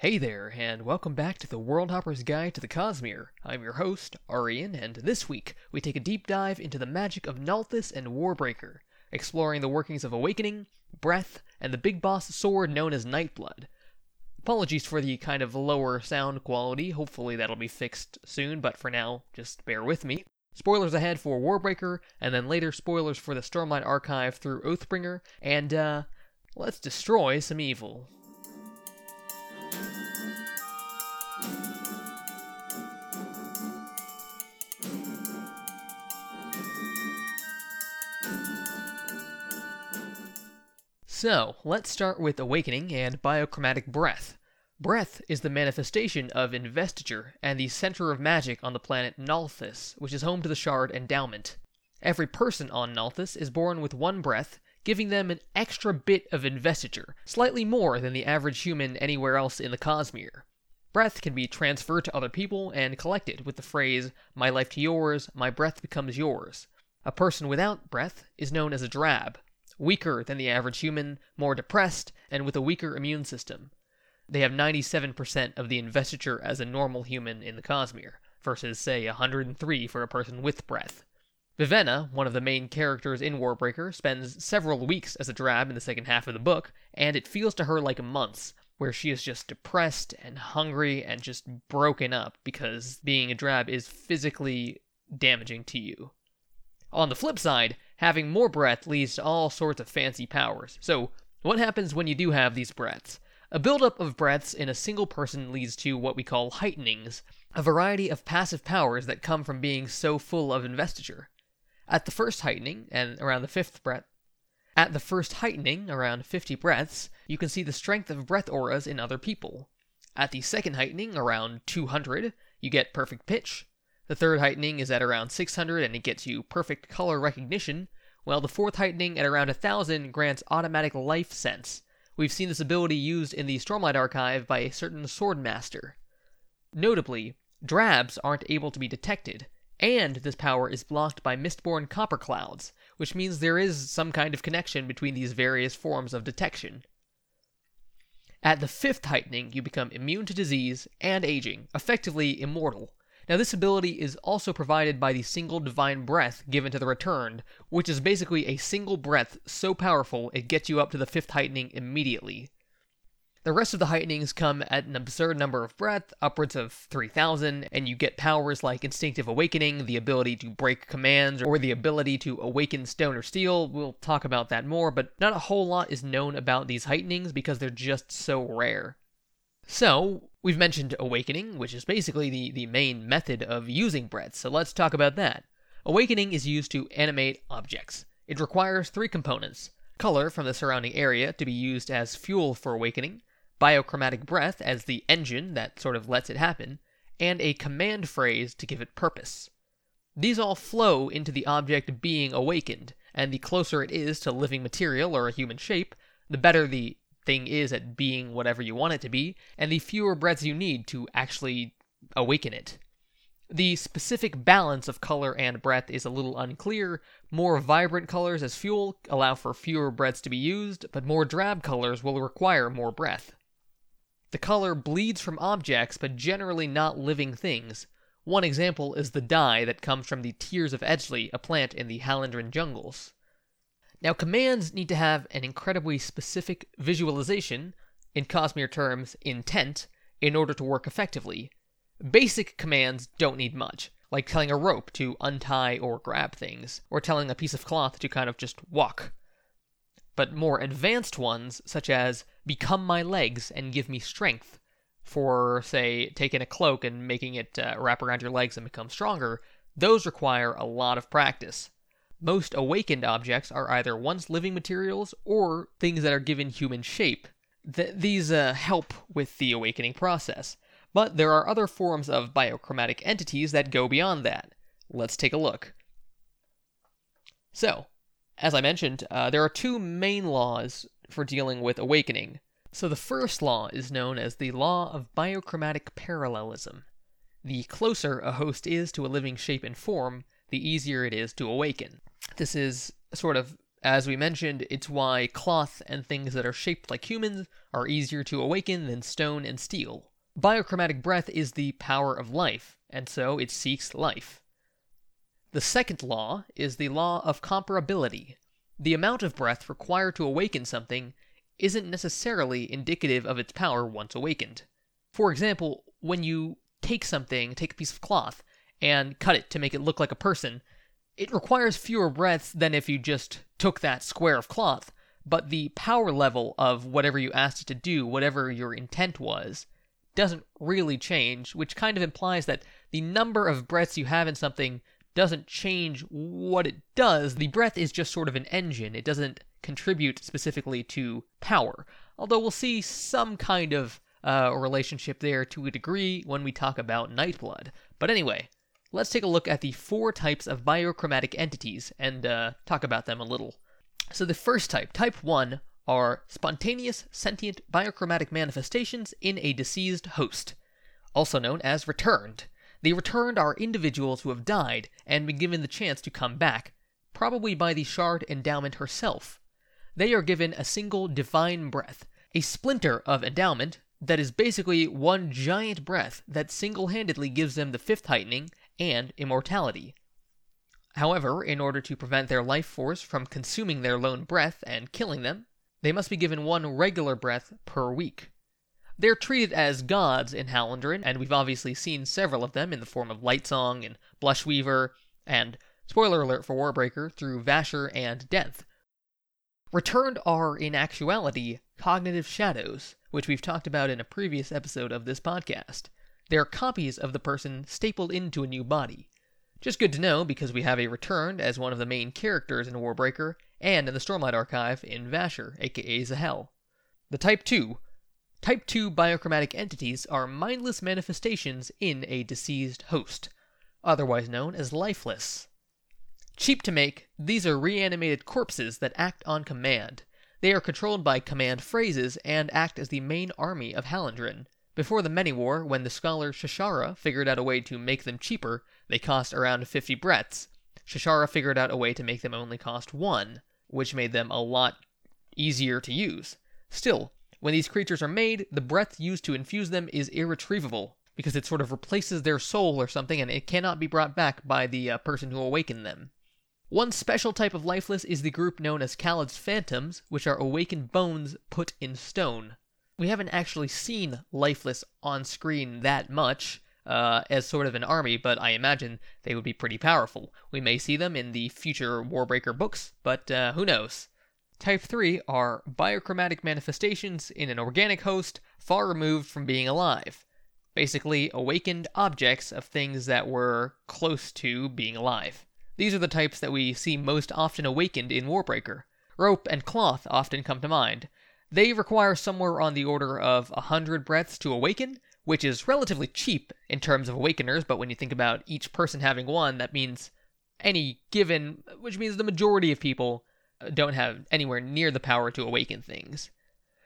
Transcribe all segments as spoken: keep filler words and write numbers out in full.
Hey there, and welcome back to the Worldhopper's Guide to the Cosmere. I'm your host, Arian, and this week we take a deep dive into the magic of Nalthis and Warbreaker, exploring the workings of Awakening, Breath, and the big boss sword known as Nightblood. Apologies for the kind of lower sound quality, hopefully that'll be fixed soon, but for now, just bear with me. Spoilers ahead for Warbreaker, and then later spoilers for the Stormlight Archive through Oathbringer, and uh, let's destroy some evil. So, let's start with Awakening and Biochromatic Breath. Breath is the manifestation of Investiture and the center of magic on the planet Nalthis, which is home to the Shard Endowment. Every person on Nalthis is born with one breath, giving them an extra bit of Investiture, slightly more than the average human anywhere else in the Cosmere. Breath can be transferred to other people and collected with the phrase, "My life to yours, my breath becomes yours." A person without breath is known as a drab, weaker than the average human, more depressed, and with a weaker immune system. They have ninety-seven percent of the Investiture as a normal human in the Cosmere, versus, say, one hundred three for a person with breath. Vivenna, one of the main characters in Warbreaker, spends several weeks as a drab in the second half of the book, and it feels to her like months, where she is just depressed and hungry and just broken up, because being a drab is physically damaging to you. On the flip side, having more breath leads to all sorts of fancy powers. So, what happens when you do have these breaths? A buildup of breaths in a single person leads to what we call heightenings, a variety of passive powers that come from being so full of Investiture. At the first heightening, and around the fifth breath, at the first heightening, around fifty breaths, you can see the strength of breath auras in other people. At the second heightening, around two hundred, you get perfect pitch. The third heightening is at around six hundred and it gets you perfect color recognition, while the fourth heightening at around one thousand grants automatic life sense. We've seen this ability used in the Stormlight Archive by a certain swordmaster. Notably, drabs aren't able to be detected, and this power is blocked by Mistborn copper clouds, which means there is some kind of connection between these various forms of detection. At the fifth heightening, you become immune to disease and aging, effectively immortal. Now, this ability is also provided by the single divine breath given to the returned, which is basically a single breath so powerful it gets you up to the fifth heightening immediately. The rest of the heightenings come at an absurd number of breath, upwards of three thousand, and you get powers like Instinctive Awakening, the ability to break commands, or the ability to awaken stone or steel. We'll talk about that more, but not a whole lot is known about these heightenings because they're just so rare. So, we've mentioned Awakening, which is basically the, the main method of using breath, so let's talk about that. Awakening is used to animate objects. It requires three components: color from the surrounding area to be used as fuel for awakening, biochromatic breath as the engine that sort of lets it happen, and a command phrase to give it purpose. These all flow into the object being awakened, and the closer it is to living material or a human shape, the better the thing is at being whatever you want it to be, and the fewer breaths you need to actually awaken it. The specific balance of color and breath is a little unclear. More vibrant colors as fuel allow for fewer breaths to be used, but more drab colors will require more breath. The color bleeds from objects, but generally not living things. One example is the dye that comes from the Tears of Edgli, a plant in the Hallandren jungles. Now, commands need to have an incredibly specific visualization, in Cosmere terms, intent, in order to work effectively. Basic commands don't need much, like telling a rope to untie or grab things, or telling a piece of cloth to kind of just walk. But more advanced ones, such as, become my legs and give me strength, for, say, taking a cloak and making it uh, wrap around your legs and become stronger, those require a lot of practice. Most awakened objects are either once living materials or things that are given human shape. Th- these uh, help with the awakening process, but there are other forms of biochromatic entities that go beyond that. Let's take a look. So, as I mentioned, uh, there are two main laws for dealing with awakening. So the first law is known as the law of biochromatic parallelism. The closer a host is to a living shape and form, the easier it is to awaken. This is sort of As we mentioned, it's why cloth and things that are shaped like humans are easier to awaken than stone and steel. Biochromatic breath is the power of life, and so it seeks life. The second law is the law of comparability. The amount of breath required to awaken something isn't necessarily indicative of its power once awakened. For example, when you take something, take a piece of cloth, and cut it to make it look like a person, it requires fewer breaths than if you just took that square of cloth, but the power level of whatever you asked it to do, whatever your intent was, doesn't really change, which kind of implies that the number of breaths you have in something doesn't change what it does. The breath is just sort of an engine. It doesn't contribute specifically to power, although we'll see some kind of uh, relationship there to a degree when we talk about Nightblood. But anyway, let's take a look at the four types of biochromatic entities and uh, talk about them a little. So the first type, type one, are spontaneous sentient biochromatic manifestations in a deceased host, also known as returned. The returned are individuals who have died and been given the chance to come back, probably by the Shard Endowment herself. They are given a single divine breath, a splinter of endowment that is basically one giant breath that single-handedly gives them the fifth heightening and immortality. However, in order to prevent their life force from consuming their lone breath and killing them, they must be given one regular breath per week. They're treated as gods in Hallandren, and we've obviously seen several of them in the form of Lightsong and Blushweaver, and, spoiler alert for Warbreaker, through Vasher and Denth. Returned are, in actuality, cognitive shadows, which we've talked about in a previous episode of this podcast. They're copies of the person stapled into a new body. Just good to know, because we have a returned as one of the main characters in Warbreaker, and in the Stormlight Archive in Vasher, aka Zahel. The Type two. Type two biochromatic entities are mindless manifestations in a deceased host, otherwise known as lifeless. Cheap to make, these are reanimated corpses that act on command. They are controlled by command phrases and act as the main army of Hallandren. Before the Many War, when the scholar Shashara figured out a way to make them cheaper, they cost around fifty breaths. Shashara figured out a way to make them only cost one, which made them a lot easier to use. Still, when these creatures are made, the breath used to infuse them is irretrievable, because it sort of replaces their soul or something, and it cannot be brought back by the uh, person who awakened them. One special type of lifeless is the group known as Khaled's Phantoms, which are awakened bones put in stone. We haven't actually seen lifeless on screen that much, Uh, as sort of an army, but I imagine they would be pretty powerful. We may see them in the future Warbreaker books, but uh, who knows. Type three are biochromatic manifestations in an organic host far removed from being alive. Basically, awakened objects of things that were close to being alive. These are the types that we see most often awakened in Warbreaker. Rope and cloth often come to mind. They require somewhere on the order of one hundred breaths to awaken, which is relatively cheap in terms of awakeners, but when you think about each person having one, that means any given, which means the majority of people don't have anywhere near the power to awaken things.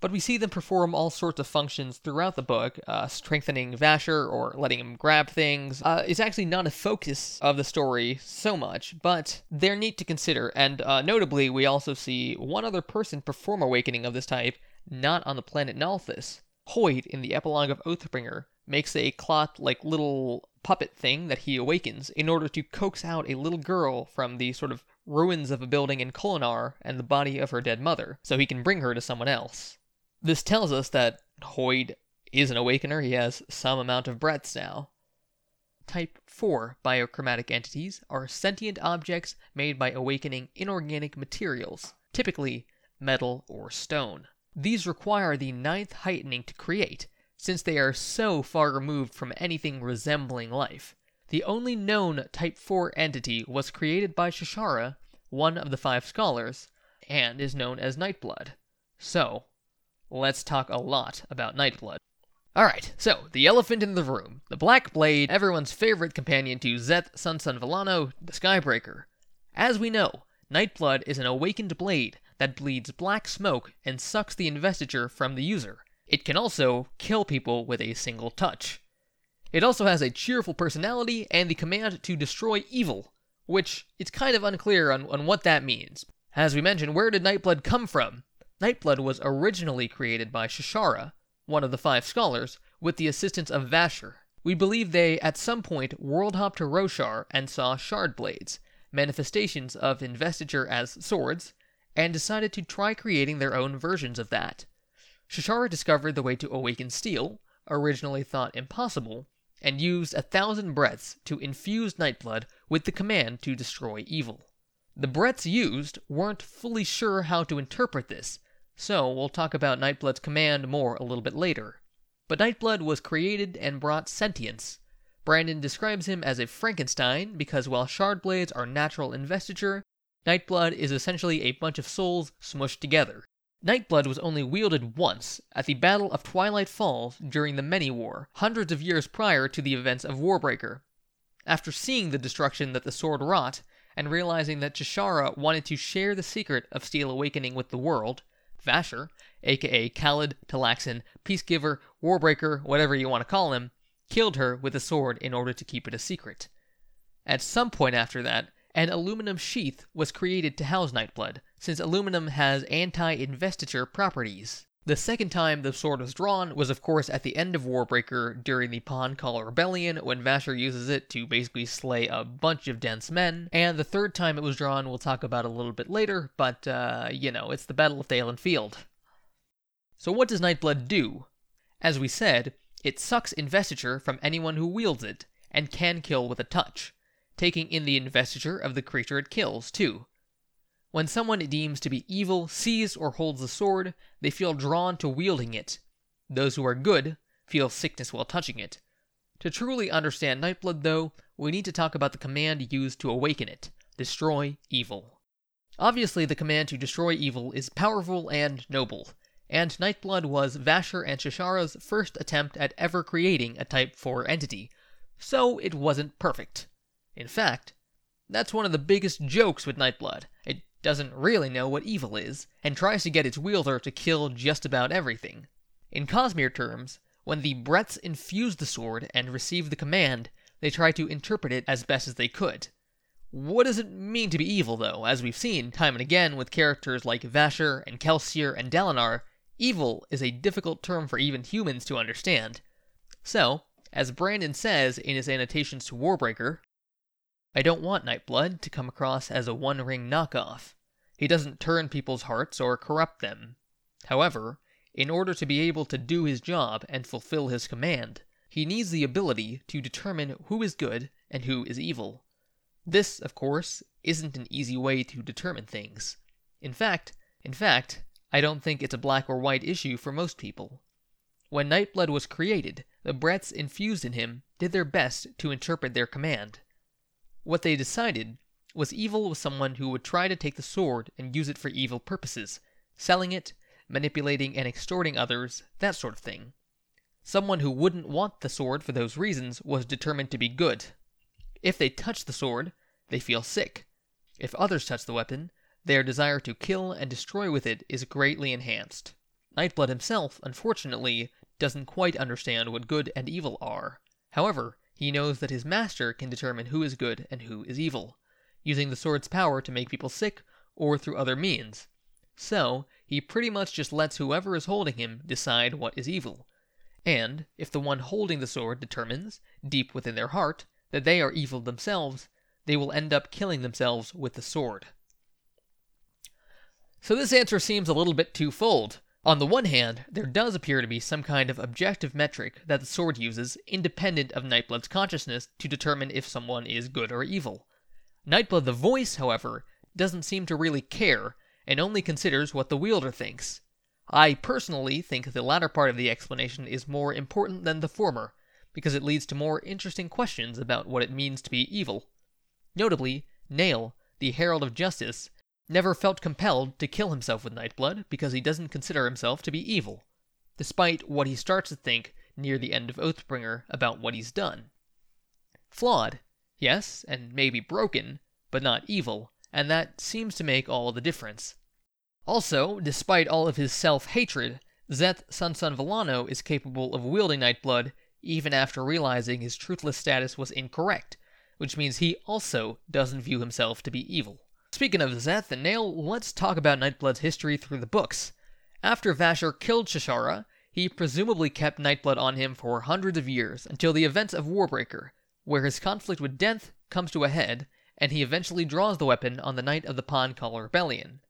But we see them perform all sorts of functions throughout the book, uh, strengthening Vasher or letting him grab things. Uh, it's actually not a focus of the story so much, but they're neat to consider, and uh, notably we also see one other person perform awakening of this type, not on the planet Nalthis. Hoid, in the epilogue of Oathbringer, makes a cloth-like little puppet thing that he awakens in order to coax out a little girl from the sort of ruins of a building in Kholinar and the body of her dead mother, so he can bring her to someone else. This tells us that Hoid is an awakener. He has some amount of breaths now. Type four biochromatic entities are sentient objects made by awakening inorganic materials, typically metal or stone. These require the ninth heightening to create, since they are so far removed from anything resembling life. The only known Type four entity was created by Shashara, one of the five scholars, and is known as Nightblood. So, let's talk a lot about Nightblood. Alright, so, the elephant in the room, the Black Blade, everyone's favorite companion to Szeth-son-son-Vallano, the Skybreaker. As we know, Nightblood is an awakened blade that bleeds black smoke and sucks the investiture from the user. It can also kill people with a single touch. It also has a cheerful personality and the command to destroy evil, which it's kind of unclear on, on what that means. As we mentioned, where did Nightblood come from? Nightblood was originally created by Shashara, one of the five scholars, with the assistance of Vasher. We believe they, at some point, world-hopped to Roshar and saw shard blades, manifestations of investiture as swords, and decided to try creating their own versions of that. Shashara discovered the way to awaken steel, originally thought impossible, and used a thousand breaths to infuse Nightblood with the command to destroy evil. The breaths used weren't fully sure how to interpret this, so we'll talk about Nightblood's command more a little bit later. But Nightblood was created and brought sentience. Brandon describes him as a Frankenstein because while shard blades are natural investiture, Nightblood is essentially a bunch of souls smushed together. Nightblood was only wielded once, at the Battle of Twilight Falls during the Many War, hundreds of years prior to the events of Warbreaker. After seeing the destruction that the sword wrought, and realizing that Shashara wanted to share the secret of Steel Awakening with the world, Vasher, aka Khaled, Talaxin, Peacegiver, Warbreaker, whatever you want to call him, killed her with a sword in order to keep it a secret. At some point after that, an aluminum sheath was created to house Nightblood, since aluminum has anti-investiture properties. The second time the sword was drawn was of course at the end of Warbreaker during the Pahn Kahl Rebellion when Vasher uses it to basically slay a bunch of dense men, and the third time it was drawn we'll talk about a little bit later, but uh, you know, it's the Battle of Dalen Field. So what does Nightblood do? As we said, it sucks investiture from anyone who wields it, and can kill with a touch, taking in the investiture of the creature it kills, too. When someone it deems to be evil sees or holds the sword, they feel drawn to wielding it. Those who are good feel sickness while touching it. To truly understand Nightblood, though, we need to talk about the command used to awaken it, destroy evil. Obviously, the command to destroy evil is powerful and noble, and Nightblood was Vasher and Shashara's first attempt at ever creating a Type four entity, so it wasn't perfect. In fact, that's one of the biggest jokes with Nightblood. It doesn't really know what evil is, and tries to get its wielder to kill just about everything. In Cosmere terms, when the breaths infused the sword and received the command, they tried to interpret it as best as they could. What does it mean to be evil, though? As we've seen time and again with characters like Vasher and Kelsier and Dalinar, evil is a difficult term for even humans to understand. So, as Brandon says in his annotations to Warbreaker, I don't want Nightblood to come across as a one-ring knockoff. He doesn't turn people's hearts or corrupt them. However, in order to be able to do his job and fulfill his command, he needs the ability to determine who is good and who is evil. This, of course, isn't an easy way to determine things. In fact, in fact, I don't think it's a black or white issue for most people. When Nightblood was created, the breaths infused in him did their best to interpret their command. What they decided was evil was someone who would try to take the sword and use it for evil purposes, selling it, manipulating and extorting others, that sort of thing. Someone who wouldn't want the sword for those reasons was determined to be good. If they touch the sword, they feel sick. If others touch the weapon, their desire to kill and destroy with it is greatly enhanced. Nightblood himself, unfortunately, doesn't quite understand what good and evil are. However, he knows that his master can determine who is good and who is evil, using the sword's power to make people sick or through other means. So, he pretty much just lets whoever is holding him decide what is evil. And, if the one holding the sword determines, deep within their heart, that they are evil themselves, they will end up killing themselves with the sword. So this answer seems a little bit twofold. On the one hand, there does appear to be some kind of objective metric that the sword uses independent of Nightblood's consciousness to determine if someone is good or evil. Nightblood the voice, however, doesn't seem to really care, and only considers what the wielder thinks. I personally think the latter part of the explanation is more important than the former, because it leads to more interesting questions about what it means to be evil. Notably, Nale, the Herald of Justice, never felt compelled to kill himself with Nightblood because he doesn't consider himself to be evil, despite what he starts to think near the end of Oathbringer about what he's done. Flawed, yes, and maybe broken, but not evil, and that seems to make all the difference. Also, despite all of his self-hatred, Szeth-son-son-Vallano is capable of wielding Nightblood even after realizing his truthless status was incorrect, which means he also doesn't view himself to be evil. Speaking of Szeth and Nale, let's talk about Nightblood's history through the books. After Vasher killed Shashara, he presumably kept Nightblood on him for hundreds of years until the events of Warbreaker, where his conflict with Denth comes to a head, and he eventually draws the weapon on the night of the Pahn Kahl Rebellion.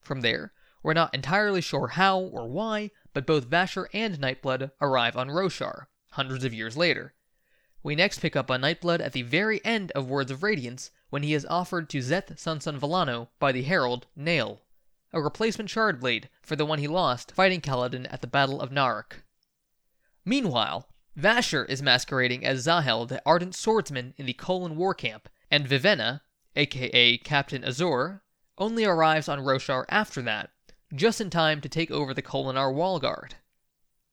From there, we're not entirely sure how or why, but both Vasher and Nightblood arrive on Roshar, hundreds of years later. We next pick up on Nightblood at the very end of Words of Radiance, when he is offered to Szeth-son-son-Vallano by the herald Nale, a replacement shard blade for the one he lost fighting Kaladin at the Battle of Narok. Meanwhile, Vasher is masquerading as Zahel, the ardent swordsman in the Kholin war camp, and Vivenna, aka Captain Azor, only arrives on Roshar after that, just in time to take over the Kholinar wall guard.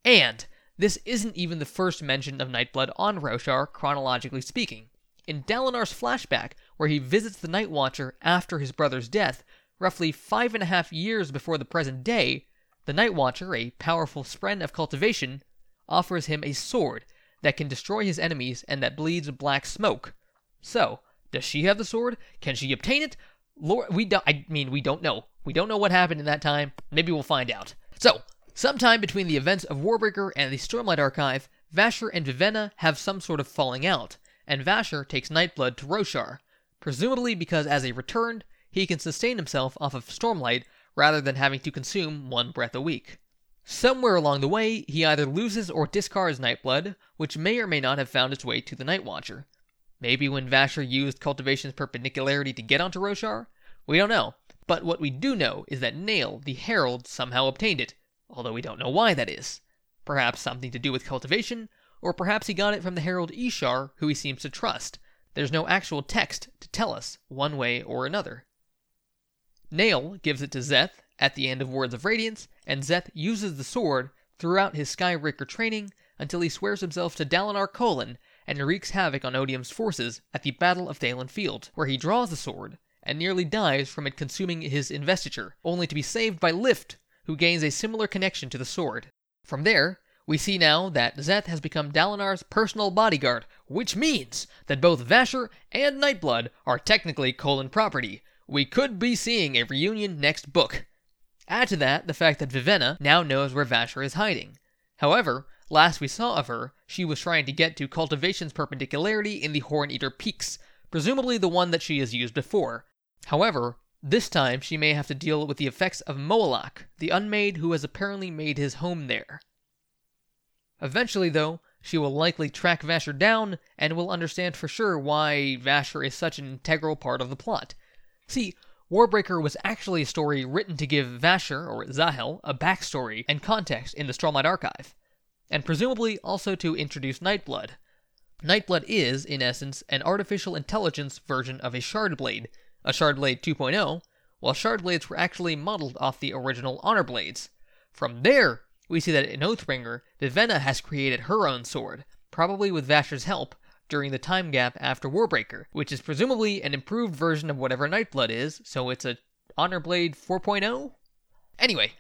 And this isn't even the first mention of Nightblood on Roshar, chronologically speaking. In Dalinar's flashback, where he visits the Nightwatcher after his brother's death, roughly five and a half years before the present day, the Nightwatcher, a powerful spren of Cultivation, offers him a sword that can destroy his enemies and that bleeds black smoke. So, does she have the sword? Can she obtain it? Lord, we don't, I mean, we don't know. We don't know what happened in that time. Maybe we'll find out. So, sometime between the events of Warbreaker and the Stormlight Archive, Vasher and Vivenna have some sort of falling out, and Vasher takes Nightblood to Roshar, presumably because as a returned, he can sustain himself off of Stormlight rather than having to consume one breath a week. Somewhere along the way, he either loses or discards Nightblood, which may or may not have found its way to the Nightwatcher. Maybe when Vasher used Cultivation's perpendicularity to get onto Roshar? We don't know, but what we do know is that Nale, the herald, somehow obtained it, although we don't know why that is. Perhaps something to do with Cultivation, or perhaps he got it from the herald Ishar, who he seems to trust. There's no actual text to tell us, one way or another. Nale gives it to Szeth at the end of Words of Radiance, and Szeth uses the sword throughout his Skybreaker training until he swears himself to Dalinar Kholin and wreaks havoc on Odium's forces at the Battle of Thalen Field, where he draws the sword and nearly dies from it consuming his investiture, only to be saved by Lift, who gains a similar connection to the sword. From there, we see now that Szeth has become Dalinar's personal bodyguard, which means that both Vasher and Nightblood are technically Kholin property. We could be seeing a reunion next book. Add to that the fact that Vivenna now knows where Vasher is hiding. However, last we saw of her, she was trying to get to Cultivation's perpendicularity in the Horn-Eater Peaks, presumably the one that she has used before. However, this time she may have to deal with the effects of Moalak, the unmade who has apparently made his home there. Eventually, though, she will likely track Vasher down and will understand for sure why Vasher is such an integral part of the plot. See, Warbreaker was actually a story written to give Vasher, or Zahel, a backstory and context in the Stormlight Archive, and presumably also to introduce Nightblood. Nightblood is, in essence, an artificial intelligence version of a Shardblade, a Shardblade two point oh, while Shardblades were actually modeled off the original Honor Blades. From there, we see that in Oathbringer, Vivenna has created her own sword, probably with Vasher's help, during the time gap after Warbreaker, which is presumably an improved version of whatever Nightblood is, so it's a Honor Blade four point oh? Anyway,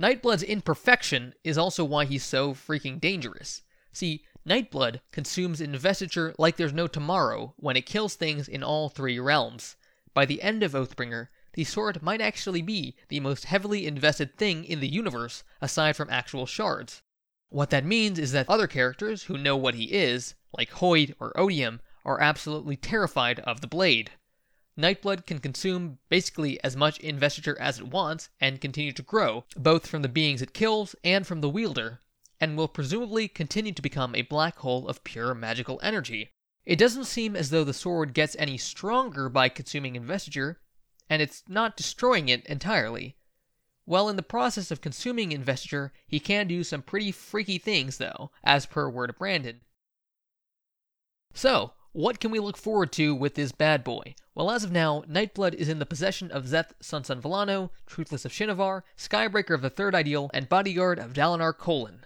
Nightblood's imperfection is also why he's so freaking dangerous. See, Nightblood consumes investiture like there's no tomorrow when it kills things in all three realms. By the end of Oathbringer, the sword might actually be the most heavily invested thing in the universe, aside from actual shards. What that means is that other characters who know what he is, like Hoid or Odium, are absolutely terrified of the blade. Nightblood can consume basically as much investiture as it wants and continue to grow, both from the beings it kills and from the wielder, and will presumably continue to become a black hole of pure magical energy. It doesn't seem as though the sword gets any stronger by consuming investiture, and it's not destroying it entirely. While in the process of consuming investiture, he can do some pretty freaky things though, as per word of Brandon. So, what can we look forward to with this bad boy? Well, as of now, Nightblood is in the possession of Szeth-son-son-Vallano, Truthless of Shinovar, Skybreaker of the Third Ideal, and Bodyguard of Dalinar Kholin.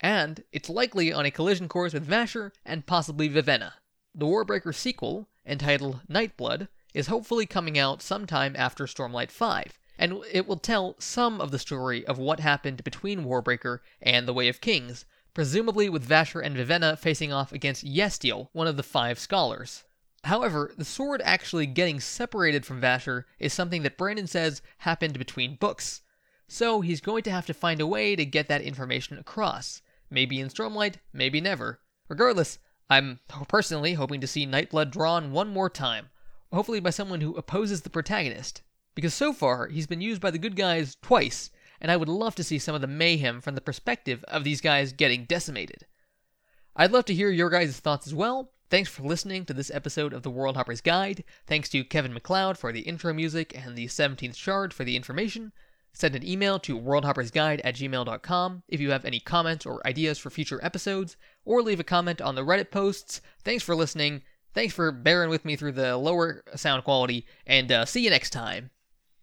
And it's likely on a collision course with Vasher and possibly Vivenna. The Warbreaker sequel, entitled Nightblood, is hopefully coming out sometime after Stormlight five, and it will tell some of the story of what happened between Warbreaker and the Way of Kings, presumably with Vasher and Vivenna facing off against Yestiel, one of the five scholars. However, the sword actually getting separated from Vasher is something that Brandon says happened between books. So he's going to have to find a way to get that information across. Maybe in Stormlight, maybe never. Regardless, I'm personally hoping to see Nightblood drawn one more time, hopefully by someone who opposes the protagonist. Because so far, he's been used by the good guys twice, and I would love to see some of the mayhem from the perspective of these guys getting decimated. I'd love to hear your guys' thoughts as well. Thanks for listening to this episode of The Worldhopper's Guide. Thanks to Kevin MacLeod for the intro music and the seventeenth Shard for the information. Send an email to worldhoppersguide at gmail dot com if you have any comments or ideas for future episodes, or leave a comment on the Reddit posts. Thanks for listening, thanks for bearing with me through the lower sound quality, and uh, see you next time.